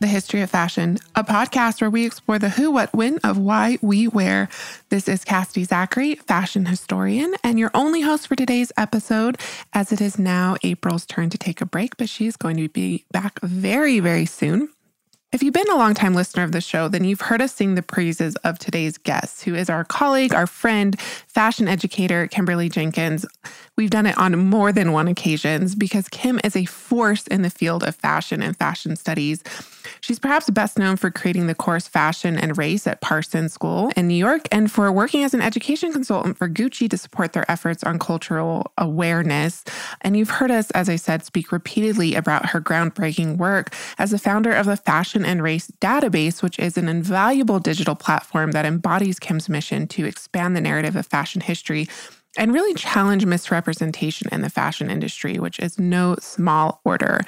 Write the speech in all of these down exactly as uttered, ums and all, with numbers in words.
the History of Fashion, a podcast where we explore the who, what, when of why we wear. This is Cassie Zachary, fashion historian, and your only host for today's episode, as it is now April's turn to take a break, but she's going to be back very, very soon. If you've been a longtime listener of the show, then you've heard us sing the praises of today's guest, who is our colleague, our friend, fashion educator, Kimberly Jenkins. We've done it on more than one occasion because Kim is a force in the field of fashion and fashion studies. She's perhaps best known for creating the course Fashion and Race at Parsons School in New York and for working as an education consultant for Gucci to support their efforts on cultural awareness. And you've heard us, as I said, speak repeatedly about her groundbreaking work as the founder of the Fashion and Race Database, which is an invaluable digital platform that embodies Kim's mission to expand the narrative of fashion history and really challenge misrepresentation in the fashion industry, which is no small order.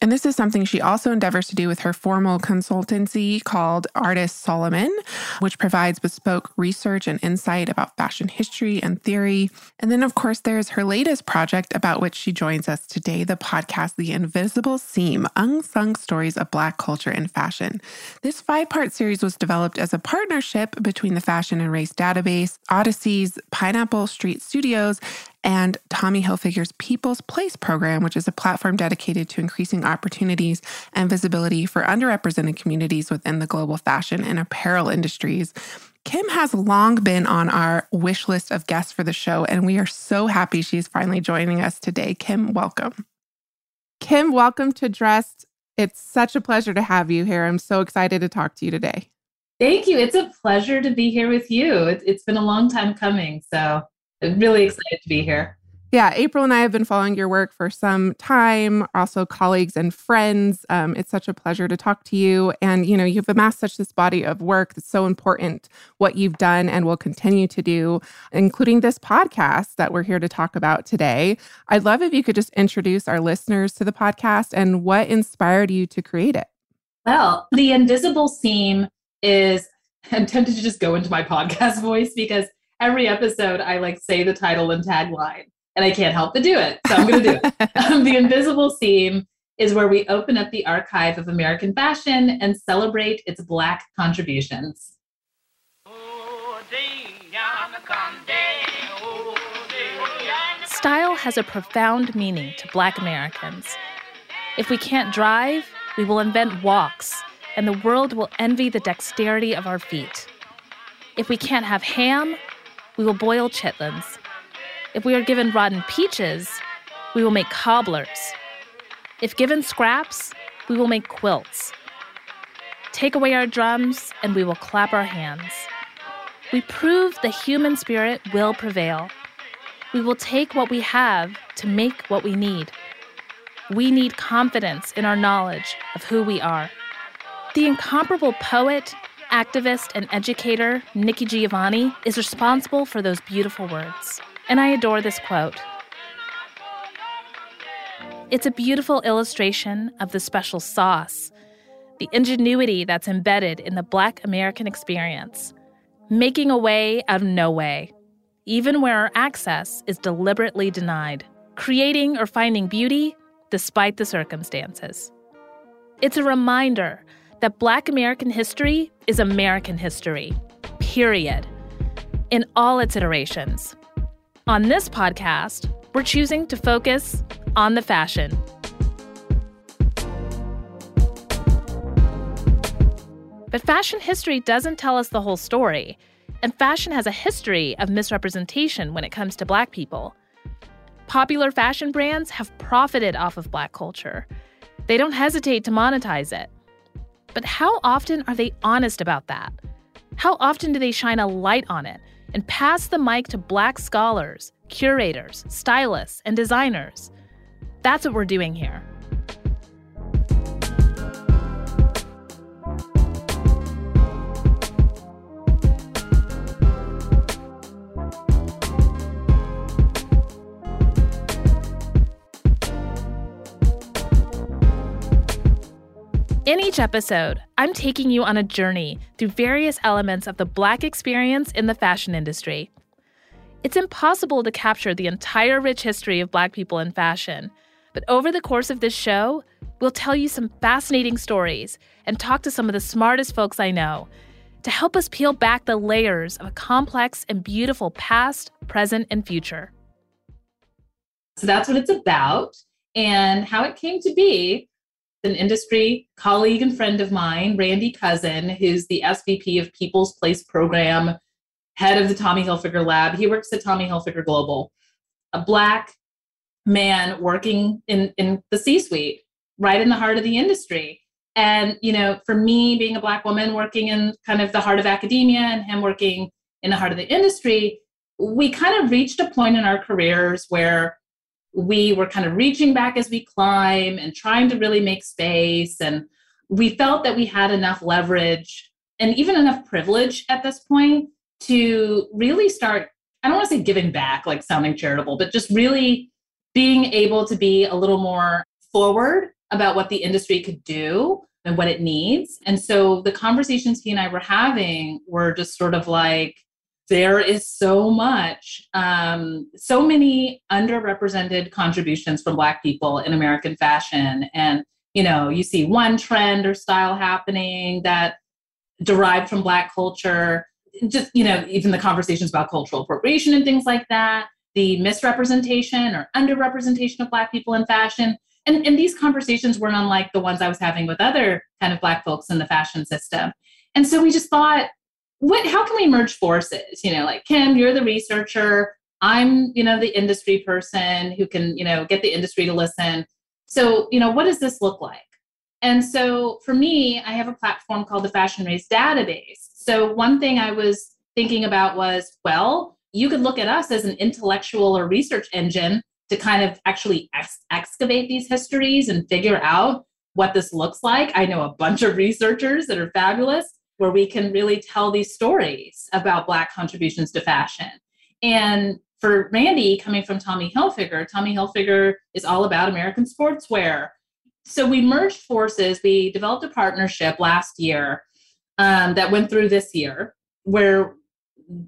And this is something she also endeavors to do with her formal consultancy called Artist Solomon, which provides bespoke research and insight about fashion history and theory. And then, of course, there's her latest project about which she joins us today, the podcast The Invisible Seam, Unsung Stories of Black Culture and Fashion. This five-part series was developed as a partnership between the Fashion and Race Database, Odyssey's Pineapple Street Studios, and Tommy Hilfiger's People's Place program, which is a platform dedicated to increasing opportunities and visibility for underrepresented communities within the global fashion and apparel industries. Kim has long been on our wish list of guests for the show, and we are so happy she's finally joining us today. Kim, welcome. Kim, welcome to Dressed. It's such a pleasure to have you here. I'm so excited to talk to you today. Thank you. It's a pleasure to be here with you. It's been a long time coming, so really excited to be here. Yeah, April and I have been following your work for some time, also colleagues and friends. Um, it's such a pleasure to talk to you. And, you know, you've amassed such this body of work that's so important, what you've done and will continue to do, including this podcast that we're here to talk about today. I'd love if you could just introduce our listeners to the podcast and what inspired you to create it. Well, The Invisible Seam is, I'm tempted to just go into my podcast voice because every episode, I like say the title and tagline, and I can't help but do it. So I'm going to do it. um, The Invisible Seam is where we open up the archive of American fashion and celebrate its Black contributions. Style has a profound meaning to Black Americans. If we can't drive, we will invent walks, and the world will envy the dexterity of our feet. If we can't have ham, we will boil chitlins. If we are given rotten peaches, we will make cobblers. If given scraps, we will make quilts. Take away our drums, and we will clap our hands. We prove the human spirit will prevail. We will take what we have to make what we need. We need confidence in our knowledge of who we are. The incomparable poet, activist and educator Nikki Giovanni is responsible for those beautiful words. And I adore this quote. It's a beautiful illustration of the special sauce, the ingenuity that's embedded in the Black American experience, making a way out of no way, even where our access is deliberately denied, creating or finding beauty despite the circumstances. It's a reminder that Black American history is American history, period, in all its iterations. On this podcast, we're choosing to focus on the fashion. But fashion history doesn't tell us the whole story, and fashion has a history of misrepresentation when it comes to Black people. Popular fashion brands have profited off of Black culture. They don't hesitate to monetize it. But how often are they honest about that? How often do they shine a light on it and pass the mic to Black scholars, curators, stylists, and designers? That's what we're doing here. each episode, I'm taking you on a journey through various elements of the Black experience in the fashion industry. It's impossible to capture the entire rich history of Black people in fashion, but over the course of this show, we'll tell you some fascinating stories and talk to some of the smartest folks I know to help us peel back the layers of a complex and beautiful past, present, and future. So that's what it's about and how it came to be. An industry colleague and friend of mine, Randy Cousin, who's the S V P of People's Place program, head of the Tommy Hilfiger lab. He works at Tommy Hilfiger Global. A Black man working in, in the C-suite, right in the heart of the industry. And, you know, for me, being a Black woman working in kind of the heart of academia and him working in the heart of the industry, we kind of reached a point in our careers where we were kind of reaching back as we climb and trying to really make space. And we felt that we had enough leverage and even enough privilege at this point to really start, I don't want to say giving back, like sounding charitable, but just really being able to be a little more forward about what the industry could do and what it needs. And so the conversations he and I were having were just sort of like, there is so much, um, so many underrepresented contributions from Black people in American fashion. And, you know, you see one trend or style happening that derived from Black culture, just, you know, even the conversations about cultural appropriation and things like that, the misrepresentation or underrepresentation of Black people in fashion. And, and these conversations weren't unlike the ones I was having with other kind of Black folks in the fashion system. And so we just thought, What, how can we merge forces? You know, like, Kim, you're the researcher. I'm, you know, the industry person who can, you know, get the industry to listen. So, you know, what does this look like? And so for me, I have a platform called the Fashion Race Database. So one thing I was thinking about was, well, you could look at us as an intellectual or research engine to kind of actually ex- excavate these histories and figure out what this looks like. I know a bunch of researchers that are fabulous, where we can really tell these stories about Black contributions to fashion. And for Randy, coming from Tommy Hilfiger, Tommy Hilfiger is all about American sportswear. So we merged forces. We developed a partnership last year um, that went through this year, where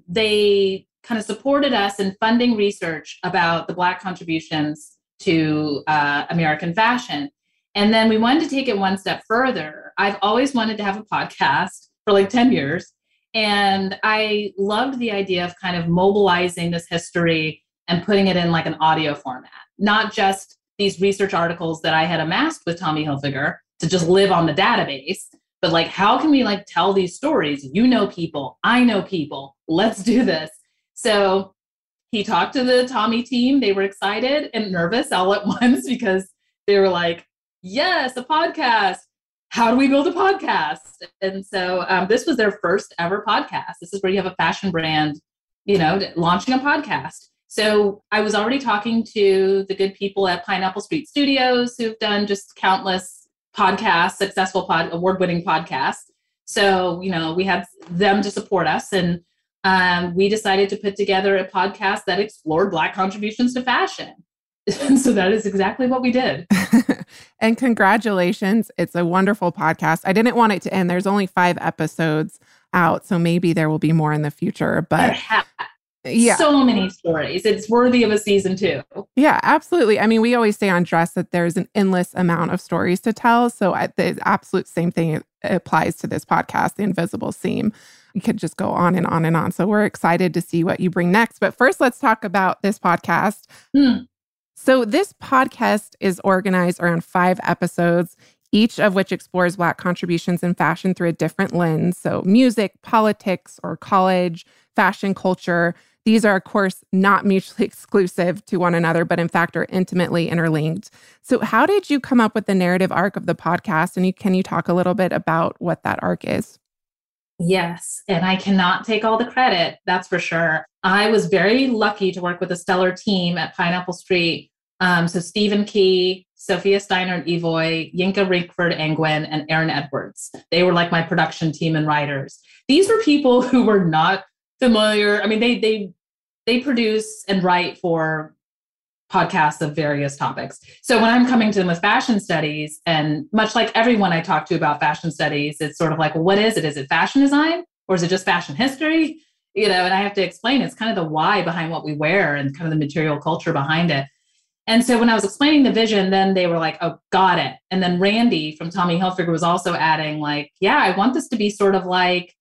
they kind of supported us in funding research about the Black contributions to uh, American fashion. And then we wanted to take it one step further. I've always wanted to have a podcast for like ten years. And I loved the idea of kind of mobilizing this history and putting it in like an audio format, not just these research articles that I had amassed with Tommy Hilfiger to just live on the database, but like, how can we like tell these stories? You know, people, I know people, let's do this. So he talked to the Tommy team. They were excited and nervous all at once because they were like, yes, a podcast. How do we build a podcast? And so um, this was their first ever podcast. This is where you have a fashion brand, you know, launching a podcast. So I was already talking to the good people at Pineapple Street Studios who've done just countless podcasts, successful pod, award-winning podcasts. So, you know, we had them to support us. And um, we decided to put together a podcast that explored Black contributions to fashion. And so that is exactly what we did. And congratulations. It's a wonderful podcast. I didn't want it to end. There's only five episodes out, so maybe there will be more in the future. But yeah, so many stories. It's worthy of a season two. Yeah, absolutely. I mean, we always say on Dress that there's an endless amount of stories to tell. So I, the absolute same thing applies to this podcast, The Invisible Seam. You could just go on and on and on. So we're excited to see what you bring next. But first, let's talk about this podcast. Mm. So this podcast is organized around five episodes, each of which explores Black contributions in fashion through a different lens. So music, politics, or college, fashion culture. These are, of course, not mutually exclusive to one another, but in fact are intimately interlinked. So how did you come up with the narrative arc of the podcast? And you, can you talk a little bit about what that arc is? Yes, and I cannot take all the credit, that's for sure. I was very lucky to work with a stellar team at Pineapple Street. Um, so Stephen Key, Sophia Steinert-Evoy, Yinka Rinkford-Angwin, and Aaron Edwards. They were like my production team and writers. These were people who were not familiar. I mean, they they they produce and write for podcasts of various topics. So when I'm coming to them with fashion studies, and much like everyone I talk to about fashion studies, it's sort of like, well, what is it? Is it fashion design or is it just fashion history? You know, and I have to explain, it's kind of the why behind what we wear and kind of the material culture behind it. And so when I was explaining the vision, then they were like, oh, got it. And then Randy from Tommy Hilfiger was also adding like, yeah, I want this to be sort of like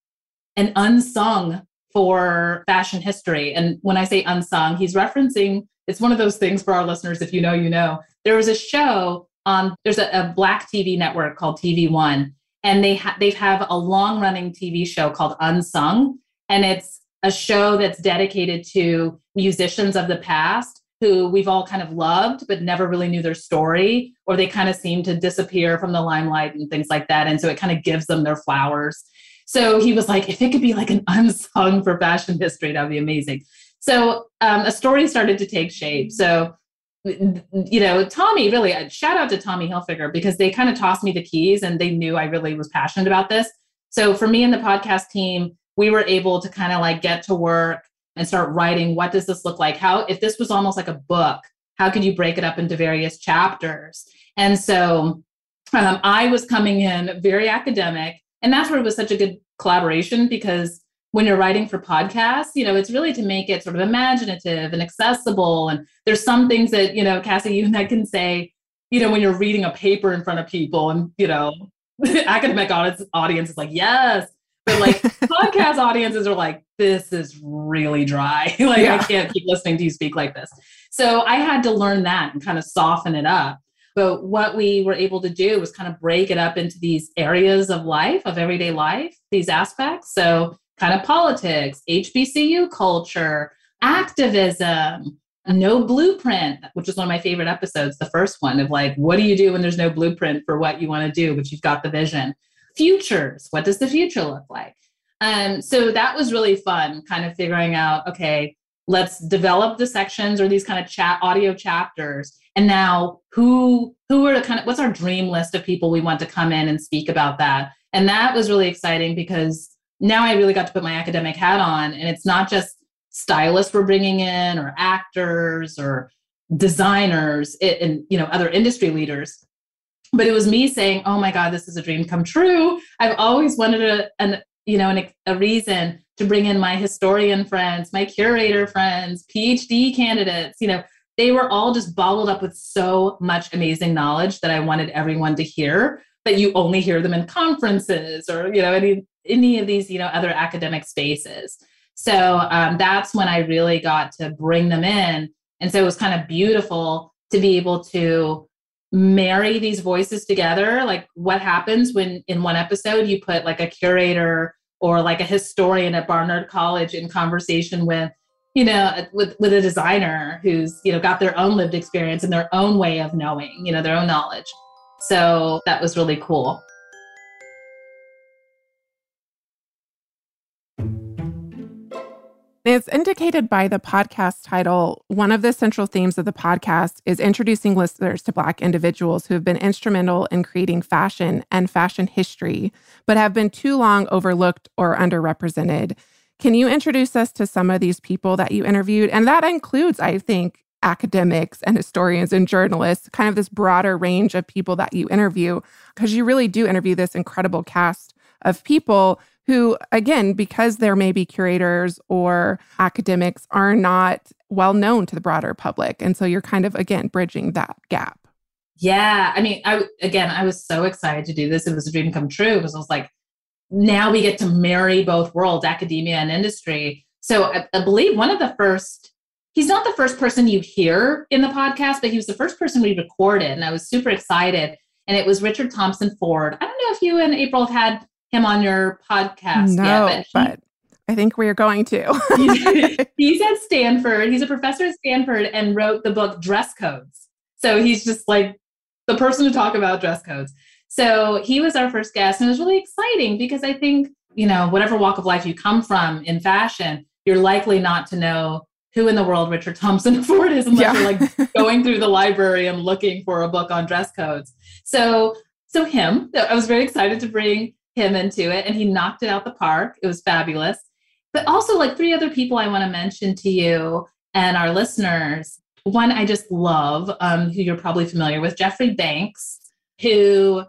an unsung for fashion history. And when I say unsung, he's referencing, it's one of those things for our listeners, if you know, you know, there was a show on, there's a, a black T V network called T V One, and they ha- they have a long running T V show called Unsung. And it's a show that's dedicated to musicians of the past who we've all kind of loved, but never really knew their story, or they kind of seem to disappear from the limelight and things like that. And so it kind of gives them their flowers. So he was like, if it could be like an unsung for fashion history, that'd be amazing. So um, a story started to take shape. So, you know, Tommy really, shout out to Tommy Hilfiger, because they kind of tossed me the keys and they knew I really was passionate about this. So for me and the podcast team, we were able to kind of like get to work and start writing, what does this look like? How, if this was almost like a book, how could you break it up into various chapters? And so um, I was coming in very academic, and that's where it was such a good collaboration, because when you're writing for podcasts, you know, it's really to make it sort of imaginative and accessible. And there's some things that, you know, Cassie, you and I can say, you know, when you're reading a paper in front of people and, you know, academic audience is like, yes. But like podcast audiences are like, this is really dry. Like, yeah. I can't keep listening to you speak like this. So I had to learn that and kind of soften it up. But what we were able to do was kind of break it up into these areas of life, of everyday life, these aspects. So kind of politics, H B C U culture, activism, no blueprint, which is one of my favorite episodes, the first one of like, what do you do when there's no blueprint for what you want to do, but you've got the vision? Futures. What does the future look like? Um, so that was really fun, kind of figuring out, okay, let's develop the sections or these kind of chat audio chapters. And now who, who are the kind of, what's our dream list of people we want to come in and speak about that? And that was really exciting, because now I really got to put my academic hat on, and it's not just stylists we're bringing in or actors or designers it, and, you know, other industry leaders. But it was me saying, oh my God, this is a dream come true. I've always wanted a, an, you know, an, a reason to bring in my historian friends, my curator friends, PhD candidates. You know, they were all just bottled up with so much amazing knowledge that I wanted everyone to hear, but you only hear them in conferences or, you know, any, any of these, you know, other academic spaces. So um, that's when I really got to bring them in. And so it was kind of beautiful to be able to marry these voices together. Like, what happens when in one episode you put like a curator or like a historian at Barnard College in conversation with, you know, with, with a designer who's, you know, got their own lived experience and their own way of knowing, you know, their own knowledge. So that was really cool. As indicated by the podcast title, one of the central themes of the podcast is introducing listeners to Black individuals who have been instrumental in creating fashion and fashion history, but have been too long overlooked or underrepresented. Can you introduce us to some of these people that you interviewed? And that includes, I think, academics and historians and journalists, kind of this broader range of people that you interview, because you really do interview this incredible cast of people who, again, because there may be curators or academics, are not well known to the broader public. And so you're kind of, again, bridging that gap. Yeah. I mean, I again, I was so excited to do this. It was a dream come true, because I was like, now we get to marry both worlds, academia and industry. So I, I believe one of the first, he's not the first person you hear in the podcast, but he was the first person we recorded. And I was super excited. And it was Richard Thompson Ford. I don't know if you and April have had him on your podcast. No, yeah, but, he, but I think we are going to. he's, he's at Stanford. He's a professor at Stanford and wrote the book Dress Codes. So he's just like the person to talk about dress codes. So he was our first guest, and it was really exciting, because I think, you know, whatever walk of life you come from in fashion, you're likely not to know who in the world Richard Thompson Ford is unless yeah. you're like going through the library and looking for a book on dress codes. So, so him, I was very excited to bring him into it, and he knocked it out the park. It was fabulous. But also, like, three other people I want to mention to you and our listeners. One I just love, um, who you're probably familiar with, Jeffrey Banks, who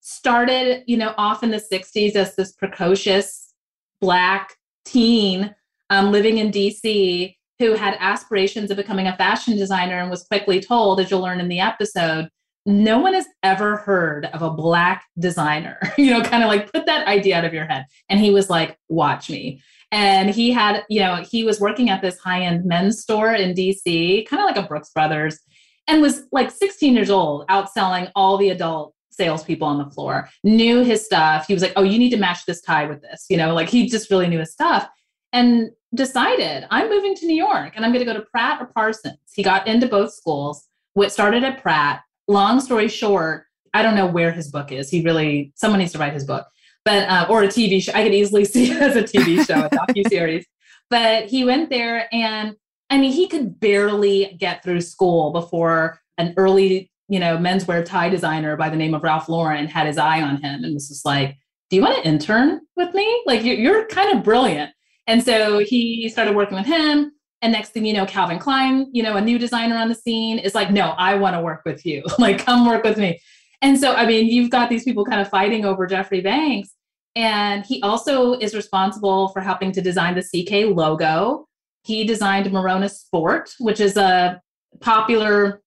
started, you know, off in the sixties as this precocious Black teen um, living in D C who had aspirations of becoming a fashion designer and was quickly told, as you'll learn in the episode, no one has ever heard of a Black designer, you know, kind of like put that idea out of your head. And he was like, watch me. And he had, you know, he was working at this high-end men's store in D C, kind of like a Brooks Brothers, and was like sixteen years old, outselling all the adult salespeople on the floor, knew his stuff. He was like, oh, you need to match this tie with this, you know, like he just really knew his stuff. And decided, I'm moving to New York and I'm going to go to Pratt or Parsons. He got into both schools, what started at Pratt. Long story short, I don't know where his book is. He really, someone needs to write his book, but uh, or a T V show. I could easily see it as a T V show, a docuseries. But he went there and, I mean, he could barely get through school before an early, you know, menswear tie designer by the name of Ralph Lauren had his eye on him and was just like, do you want to intern with me? Like, you're, you're kind of brilliant. And so he started working with him. And next thing you know, Calvin Klein, you know, a new designer on the scene is like, no, I want to work with you. Like, come work with me. And so, I mean, you've got these people kind of fighting over Jeffrey Banks. And he also is responsible for helping to design the C K logo. He designed Marona Sport, which is a popular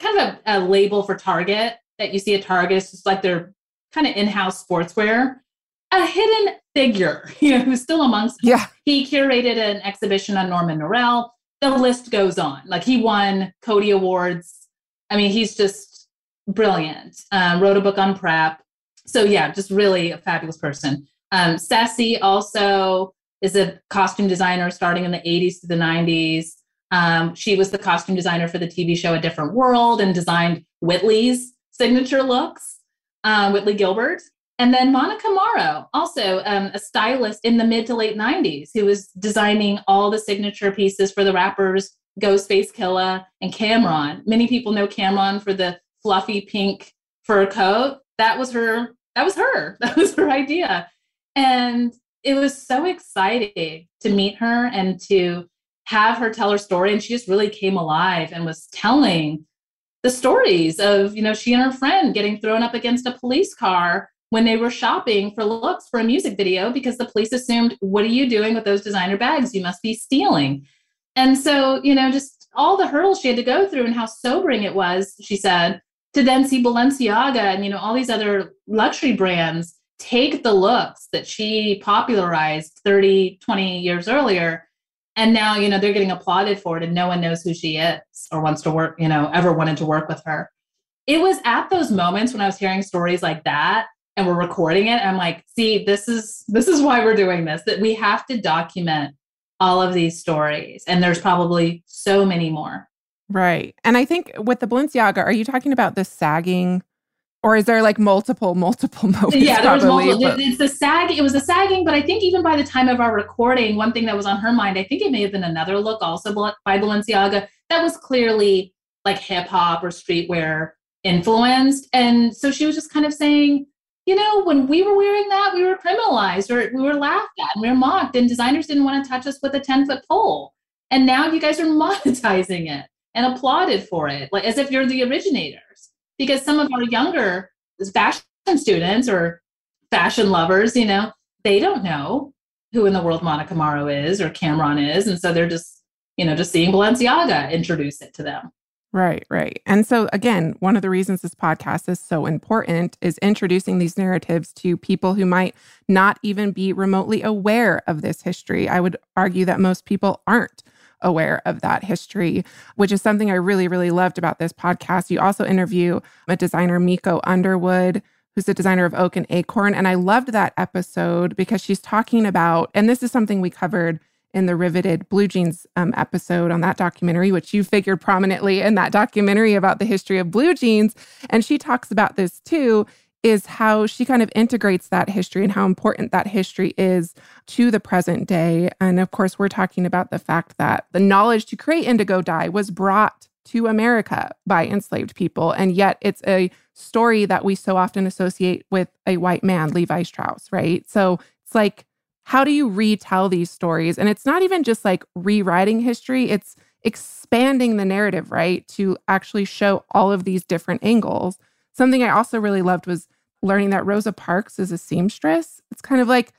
kind of a, a label for Target that you see at Target. It's just like their kind of in-house sportswear. A hidden figure, you know, who's still amongst them. Yeah. He curated an exhibition on Norman Norell. The list goes on. Like, he won Cody Awards. I mean, he's just brilliant. Uh, wrote a book on prep. So yeah, just really a fabulous person. Um, Sassy also is a costume designer starting in the eighties to the nineties. Um, she was the costume designer for the T V show A Different World and designed Whitley's signature looks, uh, Whitley Gilbert. And then Monica Morrow, also um, a stylist in the mid to late nineties, who was designing all the signature pieces for the rappers Go Space Killa and Cam'ron. Many people know Cam'ron for the fluffy pink fur coat. That was her. That was her. That was her idea. And it was so exciting to meet her and to have her tell her story. And she just really came alive and was telling the stories of, you know, she and her friend getting thrown up against a police car when they were shopping for looks for a music video, because the police assumed, what are you doing with those designer bags? You must be stealing. And so, you know, just all the hurdles she had to go through and how sobering it was, she said, to then see Balenciaga and, you know, all these other luxury brands take the looks that she popularized thirty, twenty years earlier. And now, you know, they're getting applauded for it and no one knows who she is or wants to work, you know, ever wanted to work with her. It was at those moments when I was hearing stories like that, and we're recording it, I'm like, see, this is this is why we're doing this, that we have to document all of these stories. And there's probably so many more. Right. And I think with the Balenciaga, are you talking about the sagging, or is there like multiple, multiple moments? Yeah, there was multiple. But... It's the sag, it was a sagging, but I think even by the time of our recording, one thing that was on her mind, I think it may have been another look also by Balenciaga that was clearly like hip hop or streetwear influenced. And so she was just kind of saying, you know, when we were wearing that, we were criminalized or we were laughed at and we were mocked and designers didn't want to touch us with a ten foot pole. And now you guys are monetizing it and applauded for it, like as if you're the originators, because some of our younger fashion students or fashion lovers, you know, they don't know who in the world Monica Morrow is or Cam'ron is. And so they're just, you know, just seeing Balenciaga introduce it to them. Right, right. And so again, one of the reasons this podcast is so important is introducing these narratives to people who might not even be remotely aware of this history. I would argue that most people aren't aware of that history, which is something I really, really loved about this podcast. You also interview a designer, Miko Underwood, who's the designer of Oak and Acorn. And I loved that episode because she's talking about, and this is something we covered in the Riveted Blue Jeans um, episode on that documentary, which you figured prominently in that documentary about the history of blue jeans. And she talks about this too, is how she kind of integrates that history and how important that history is to the present day. And of course, we're talking about the fact that the knowledge to create indigo dye was brought to America by enslaved people. And yet it's a story that we so often associate with a white man, Levi Strauss, right? So it's like, how do you retell these stories? And it's not even just like rewriting history. It's expanding the narrative, right, to actually show all of these different angles. Something I also really loved was learning that Rosa Parks is a seamstress. It's kind of like,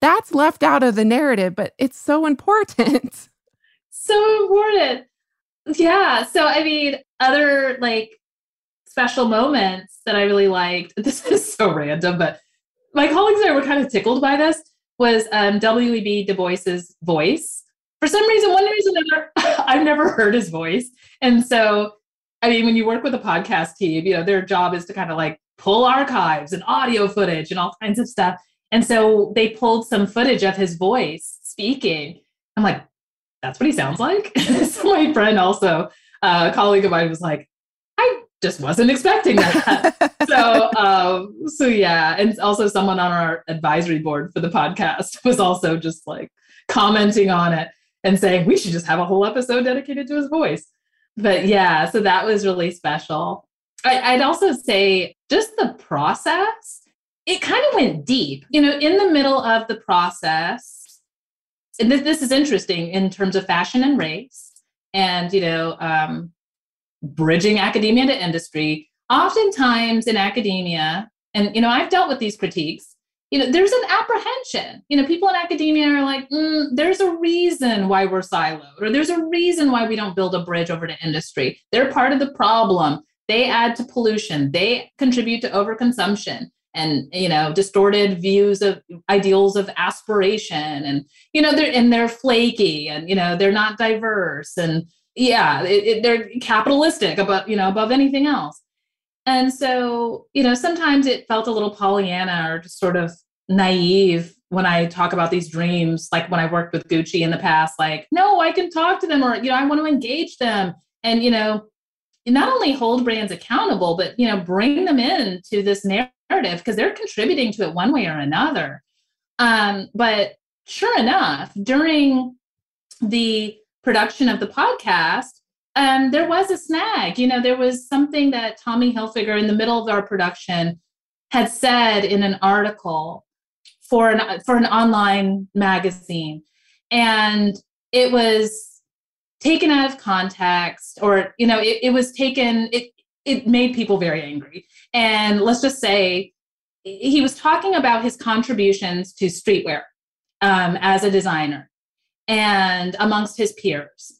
that's left out of the narrative, but it's so important. So important. Yeah. So, I mean, other like special moments that I really liked, this is so random, but my colleagues and I were kind of tickled by this, was um, W E B Du Bois's voice. For some reason, one reason or another, I've never heard his voice. And so, I mean, when you work with a podcast team, you know, their job is to kind of like pull archives and audio footage and all kinds of stuff. And so they pulled some footage of his voice speaking. I'm like, that's what he sounds like. So my friend also, uh, a colleague of mine was like, I just wasn't expecting that. so, um, so yeah. And also someone on our advisory board for the podcast was also just like commenting on it and saying, we should just have a whole episode dedicated to his voice. But yeah, so that was really special. I, I'd also say just the process, it kind of went deep, you know, in the middle of the process. And this, this is interesting in terms of fashion and race and, you know, um, bridging academia to industry. Oftentimes in academia, and, you know, I've dealt with these critiques, you know, there's an apprehension. You know, people in academia are like, mm, there's a reason why we're siloed, or there's a reason why we don't build a bridge over to industry. They're part of the problem. They add to pollution. They contribute to overconsumption and, you know, distorted views of ideals of aspiration. And, you know, they're, and they're flaky and, you know, they're not diverse. And yeah, it, it, they're capitalistic above, you know, above anything else. And so, you know, sometimes it felt a little Pollyanna or just sort of naive when I talk about these dreams, like when I worked with Gucci in the past, like, no, I can talk to them, or, you know, I want to engage them. And, you know, not only hold brands accountable, but, you know, bring them into this narrative because they're contributing to it one way or another. Um, but sure enough, during the production of the podcast, Um, there was a snag. You know, there was something that Tommy Hilfiger in the middle of our production had said in an article for an, for an online magazine. And it was taken out of context, or, you know, it, it was taken, it, it made people very angry. And let's just say he was talking about his contributions to streetwear um, as a designer and amongst his peers.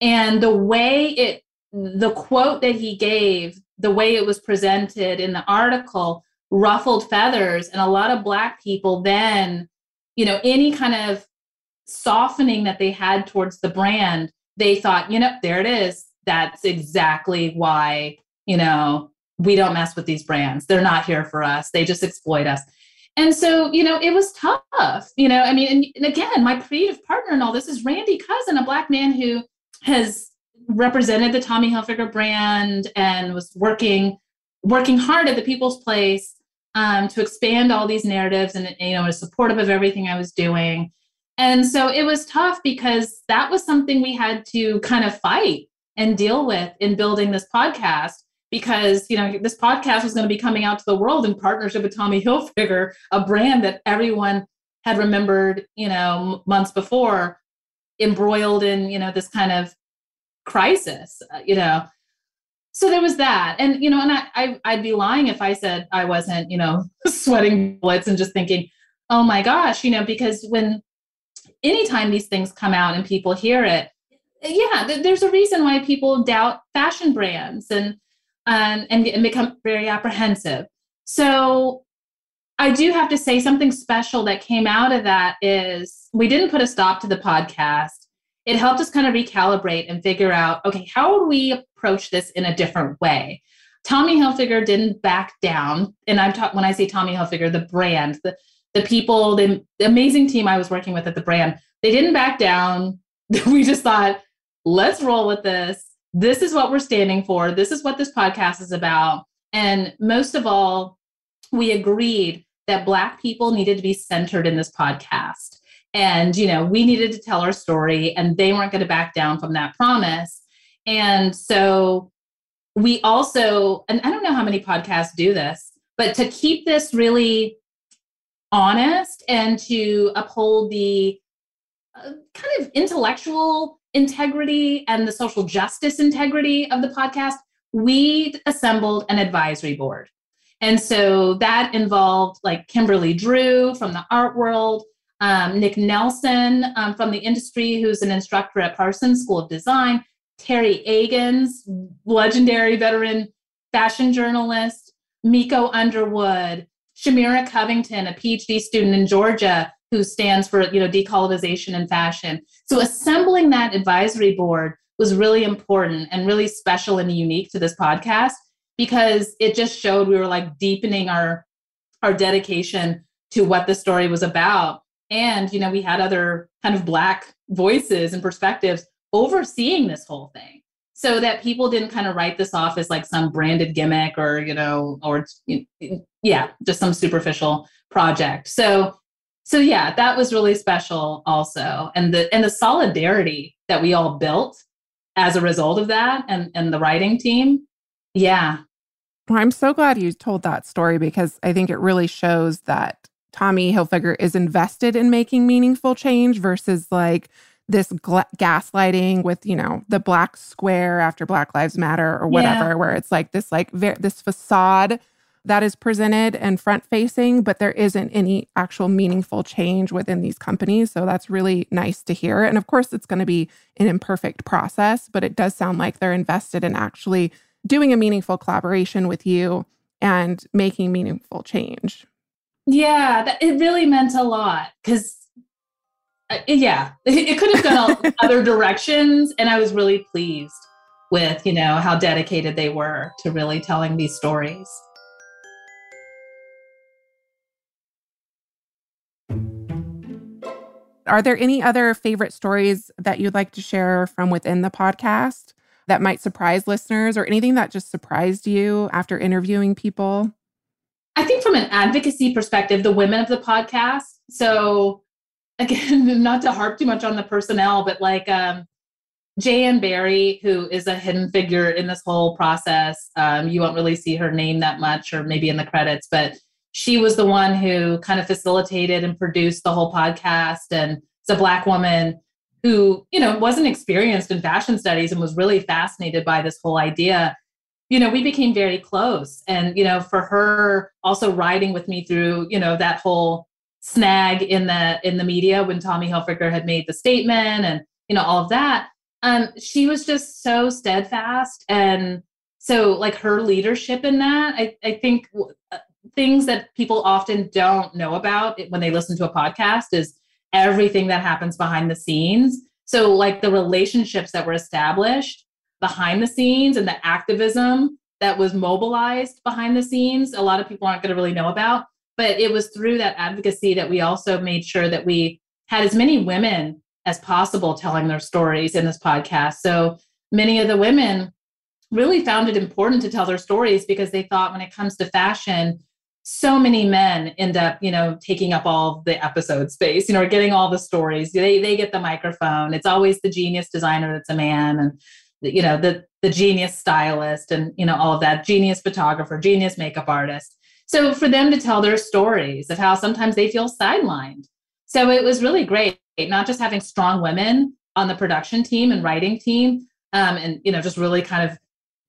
And the way it, the quote that he gave, the way it was presented in the article ruffled feathers. And a lot of Black people then, you know, any kind of softening that they had towards the brand, they thought, you know, there it is. That's exactly why, you know, we don't mess with these brands. They're not here for us. They just exploit us. And so, you know, it was tough, you know, I mean, and, and again, my creative partner in all this is Randy Cousin, a Black man who has represented the Tommy Hilfiger brand and was working working hard at the People's Place um, to expand all these narratives and, you know, was supportive of everything I was doing. And so it was tough because that was something we had to kind of fight and deal with in building this podcast, because, you know, this podcast was going to be coming out to the world in partnership with Tommy Hilfiger, a brand that everyone had remembered, you know, months before, embroiled in, you know, this kind of crisis, you know. So there was that. And, you know, and I, I, I'd be lying if I said I wasn't, you know, sweating bullets and just thinking, oh my gosh, you know, because when anytime these things come out and people hear it, yeah, th- there's a reason why people doubt fashion brands and, um, and, and become very apprehensive. So I do have to say something special that came out of that is we didn't put a stop to the podcast. It helped us kind of recalibrate and figure out, okay, how would we approach this in a different way? Tommy Hilfiger didn't back down. And I'm talking, when I say Tommy Hilfiger, the brand, the, the people, the, the amazing team I was working with at the brand, they didn't back down. We just thought, let's roll with this. This is what we're standing for. This is what this podcast is about. And most of all, we agreed that Black people needed to be centered in this podcast. And, you know, we needed to tell our story and they weren't going to back down from that promise. And so we also, and I don't know how many podcasts do this, but to keep this really honest and to uphold the uh, kind of intellectual integrity and the social justice integrity of the podcast, we assembled an advisory board. And so that involved like Kimberly Drew from the art world, um, Nick Nelson um, from the industry, who's an instructor at Parsons School of Design, Terry Agins, legendary veteran fashion journalist, Miko Underwood, Shamira Covington, a PhD student in Georgia who stands for, you know, decolonization in fashion. So assembling that advisory board was really important and really special and unique to this podcast, because it just showed we were like deepening our, our dedication to what the story was about. And, you know, we had other kind of Black voices and perspectives overseeing this whole thing, so that people didn't kind of write this off as like some branded gimmick or, you know, or, yeah, just some superficial project. So, so yeah, that was really special also. And the, and the solidarity that we all built as a result of that, and, and the writing team. Yeah. Well, I'm so glad you told that story, because I think it really shows that Tommy Hilfiger is invested in making meaningful change versus like this gla- gaslighting with, you know, the Black square after Black Lives Matter or whatever, yeah. where it's like this, like ver- this facade that is presented and front facing, but there isn't any actual meaningful change within these companies. So that's really nice to hear. And of course, it's going to be an imperfect process, but it does sound like they're invested in actually doing a meaningful collaboration with you and making meaningful change. Yeah, that, it really meant a lot, because Uh, yeah, it could have gone other directions. And I was really pleased with, you know, how dedicated they were to really telling these stories. Are there any other favorite stories that you'd like to share from within the podcast that might surprise listeners, or anything that just surprised you after interviewing people? I think from an advocacy perspective, the women of the podcast. So again, not to harp too much on the personnel, but like um, Jan Barry, who is a hidden figure in this whole process. Um, you won't really see her name that much, or maybe in the credits, but she was the one who kind of facilitated and produced the whole podcast. And it's a Black woman who, you know, wasn't experienced in fashion studies and was really fascinated by this whole idea. You know, we became very close. And, you know, for her also riding with me through, you know, that whole snag in the in the media when Tommy Hilfiger had made the statement and, you know, all of that. Um, she was just so steadfast. And so like her leadership in that, I, I think w- things that people often don't know about when they listen to a podcast is everything that happens behind the scenes. So like the relationships that were established behind the scenes and the activism that was mobilized behind the scenes, a lot of people aren't going to really know about. But it was through that advocacy that we also made sure that we had as many women as possible telling their stories in this podcast. So many of the women really found it important to tell their stories, because they thought when it comes to fashion, so many men end up, you know, taking up all the episode space, you know, or getting all the stories. They they get the microphone. It's always the genius designer that's a man, and, you know, the the genius stylist, and, you know, all of that, genius photographer, genius makeup artist. So for them to tell their stories of how sometimes they feel sidelined. So it was really great, not just having strong women on the production team and writing team, um, and, you know, just really kind of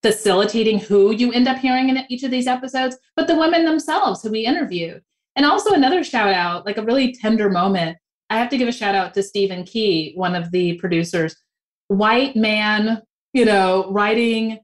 facilitating who you end up hearing in each of these episodes, but the women themselves who we interviewed. And also another shout out, like a really tender moment. I have to give a shout out to Stephen Key, one of the producers, white man, you know, writing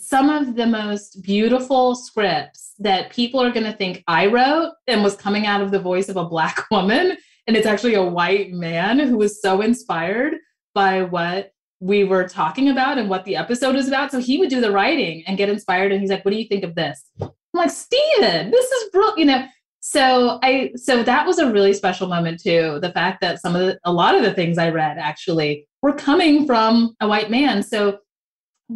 some of the most beautiful scripts that people are going to think I wrote and was coming out of the voice of a Black woman. And it's actually a white man who was so inspired by what we were talking about and what the episode is about. So he would do the writing and get inspired. And he's like, what do you think of this? I'm like, Steven, this is brilliant. You know, so I, so that was a really special moment too. The fact that some of the, a lot of the things I read actually were coming from a white man. So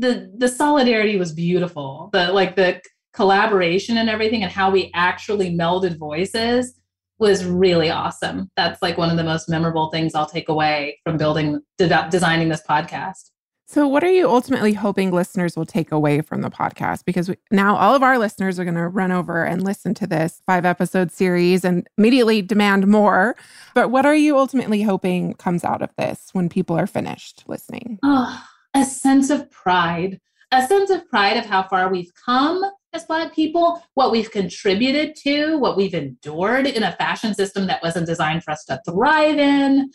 The the solidarity was beautiful, the like the collaboration and everything, and how we actually melded voices was really awesome. That's like one of the most memorable things I'll take away from building, de- designing this podcast. So what are you ultimately hoping listeners will take away from the podcast? Because we, now all of our listeners are going to run over and listen to this five-episode series and immediately demand more. But what are you ultimately hoping comes out of this when people are finished listening? Oh, a sense of pride. A sense of pride of how far we've come as Black people, what we've contributed to, what we've endured in a fashion system that wasn't designed for us to thrive in.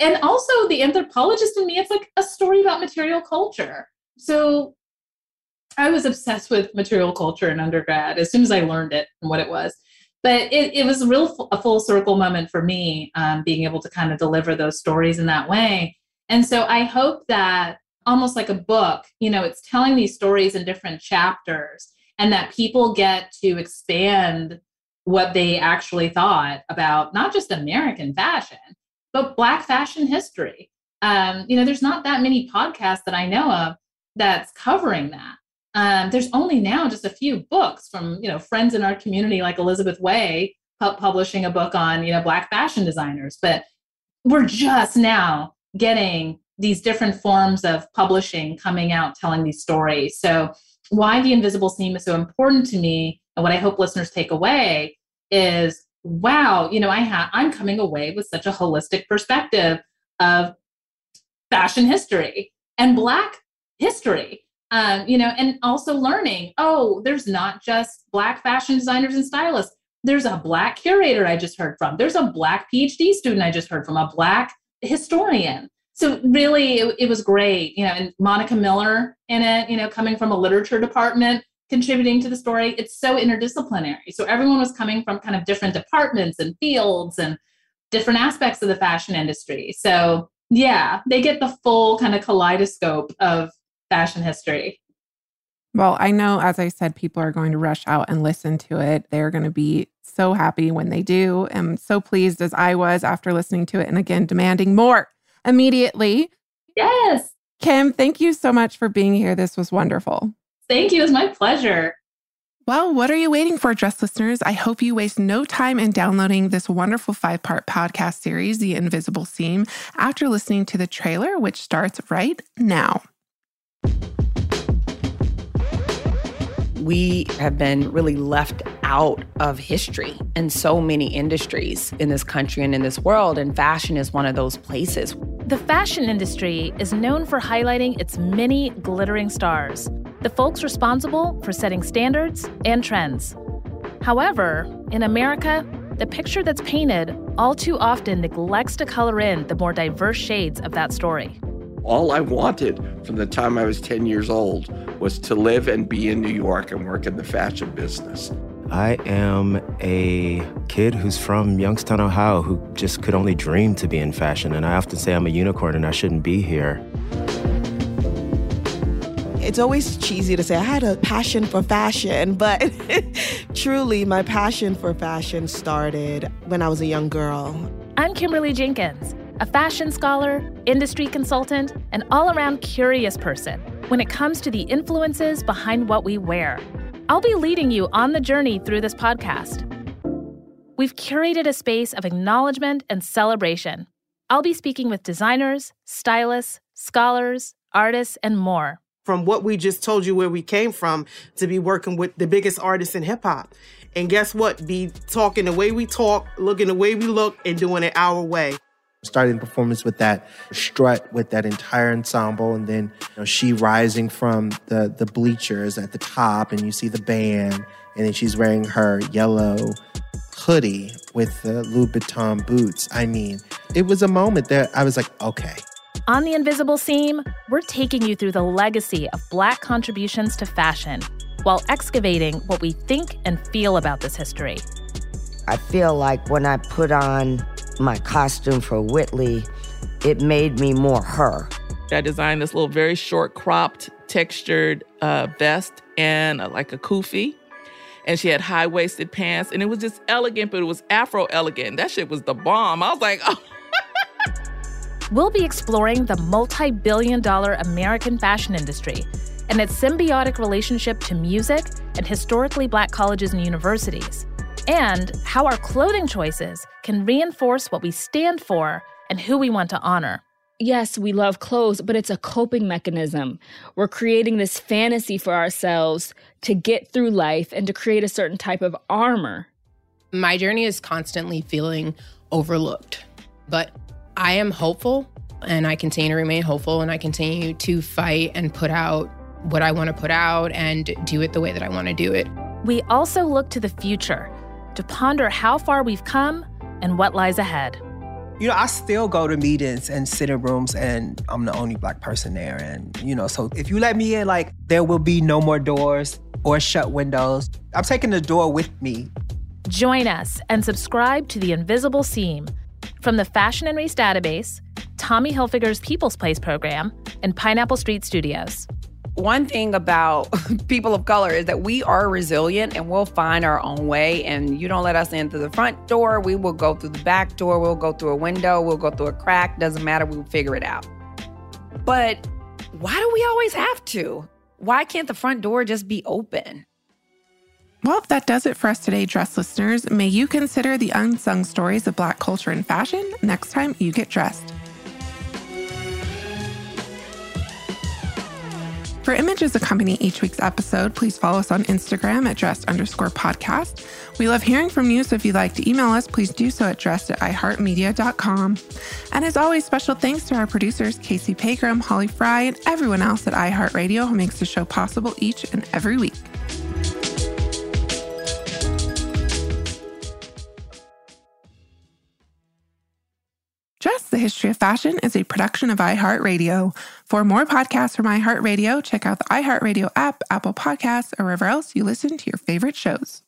And also the anthropologist in me, it's like a story about material culture. So I was obsessed with material culture in undergrad as soon as I learned it and what it was. But it, it was a real a full circle moment for me, um, being able to kind of deliver those stories in that way. And so I hope that almost like a book, you know, it's telling these stories in different chapters and that people get to expand what they actually thought about not just American fashion, but Black fashion history. Um, you know, there's not that many podcasts that I know of that's covering that. Um, there's only now just a few books from, you know, friends in our community, like Elizabeth Way pu- publishing a book on, you know, Black fashion designers. But we're just now getting these different forms of publishing coming out, telling these stories. So why The Invisible Seam is so important to me and what I hope listeners take away is, wow, you know, I ha- I'm coming away with such a holistic perspective of fashion history and Black history, um, you know, and also learning, oh, there's not just Black fashion designers and stylists. There's a Black curator I just heard from. There's a Black PhD student I just heard from, a Black historian. So really, it, it was great, you know, and Monica Miller in it, you know, coming from a literature department, contributing to the story. It's so interdisciplinary. So everyone was coming from kind of different departments and fields and different aspects of the fashion industry. So yeah, they get the full kind of kaleidoscope of fashion history. Well, I know, as I said, people are going to rush out and listen to it. They're going to be so happy when they do. I'm so pleased as I was after listening to it and again, demanding more immediately. Yes. Kim, thank you so much for being here. This was wonderful. Thank you. It's my pleasure. Well, what are you waiting for, Dress listeners? I hope you waste no time in downloading this wonderful five-part podcast series, The Invisible Seam, after listening to the trailer, which starts right now. We have been really left out of history in so many industries in this country and in this world, and fashion is one of those places. The fashion industry is known for highlighting its many glittering stars, the folks responsible for setting standards and trends. However, in America, the picture that's painted all too often neglects to color in the more diverse shades of that story. All I wanted from the time I was ten years old was to live and be in New York and work in the fashion business. I am a kid who's from Youngstown, Ohio, who just could only dream to be in fashion. And I often say I'm a unicorn and I shouldn't be here. It's always cheesy to say I had a passion for fashion, but truly my passion for fashion started when I was a young girl. I'm Kimberly Jenkins, a fashion scholar, industry consultant, and all-around curious person when it comes to the influences behind what we wear. I'll be leading you on the journey through this podcast. We've curated a space of acknowledgement and celebration. I'll be speaking with designers, stylists, scholars, artists, and more. From what we just told you where we came from to be working with the biggest artists in hip-hop. And guess what? Be talking the way we talk, looking the way we look, and doing it our way. Starting the performance with that strut, with that entire ensemble, and then you know, she rising from the, the bleachers at the top, and you see the band, and then she's wearing her yellow hoodie with the Louis Vuitton boots. I mean, it was a moment that I was like, okay. On The Invisible Seam, we're taking you through the legacy of Black contributions to fashion while excavating what we think and feel about this history. I feel like when I put on my costume for Whitley, it made me more her. I designed this little very short cropped textured uh, vest and uh, like a kufi. And she had high-waisted pants. And it was just elegant, but it was Afro-elegant. That shit was the bomb. I was like, oh. We'll be exploring the multi-billion dollar American fashion industry and its symbiotic relationship to music and historically Black colleges and universities, and how our clothing choices can reinforce what we stand for and who we want to honor. yes, we love clothes, but it's a coping mechanism. We're creating this fantasy for ourselves to get through life and to create a certain type of armor. My journey is constantly feeling overlooked, but I am hopeful and I continue to remain hopeful and I continue to fight and put out what I want to put out and do it the way that I want to do it. We also look to the future to ponder how far we've come and what lies ahead. You know, I still go to meetings and sit in rooms and I'm the only Black person there. And, you know, so if you let me in, like, there will be no more doors or shut windows. I'm taking the door with me. Join us and subscribe to The Invisible Seam. From the Fashion and Race Database, Tommy Hilfiger's People's Place program, and Pineapple Street Studios. One thing about people of color is that we are resilient and we'll find our own way. And you don't let us in through the front door, we will go through the back door, we'll go through a window, we'll go through a crack, doesn't matter, we'll figure it out. But why do we always have to? Why can't the front door just be open? Well, that does it for us today, Dress listeners. May you consider the unsung stories of Black culture and fashion next time you get dressed. For images accompanying each week's episode, please follow us on Instagram at dressed underscore podcast. We love hearing from you, so if you'd like to email us, please do so at dressed at iHeartMedia.com. And as always, special thanks to our producers, Casey Pagram, Holly Fry, and everyone else at iHeartRadio who makes the show possible each and every week. Dress the History of Fashion is a production of iHeartRadio. For more podcasts from iHeartRadio, check out the iHeartRadio app, Apple Podcasts, or wherever else you listen to your favorite shows.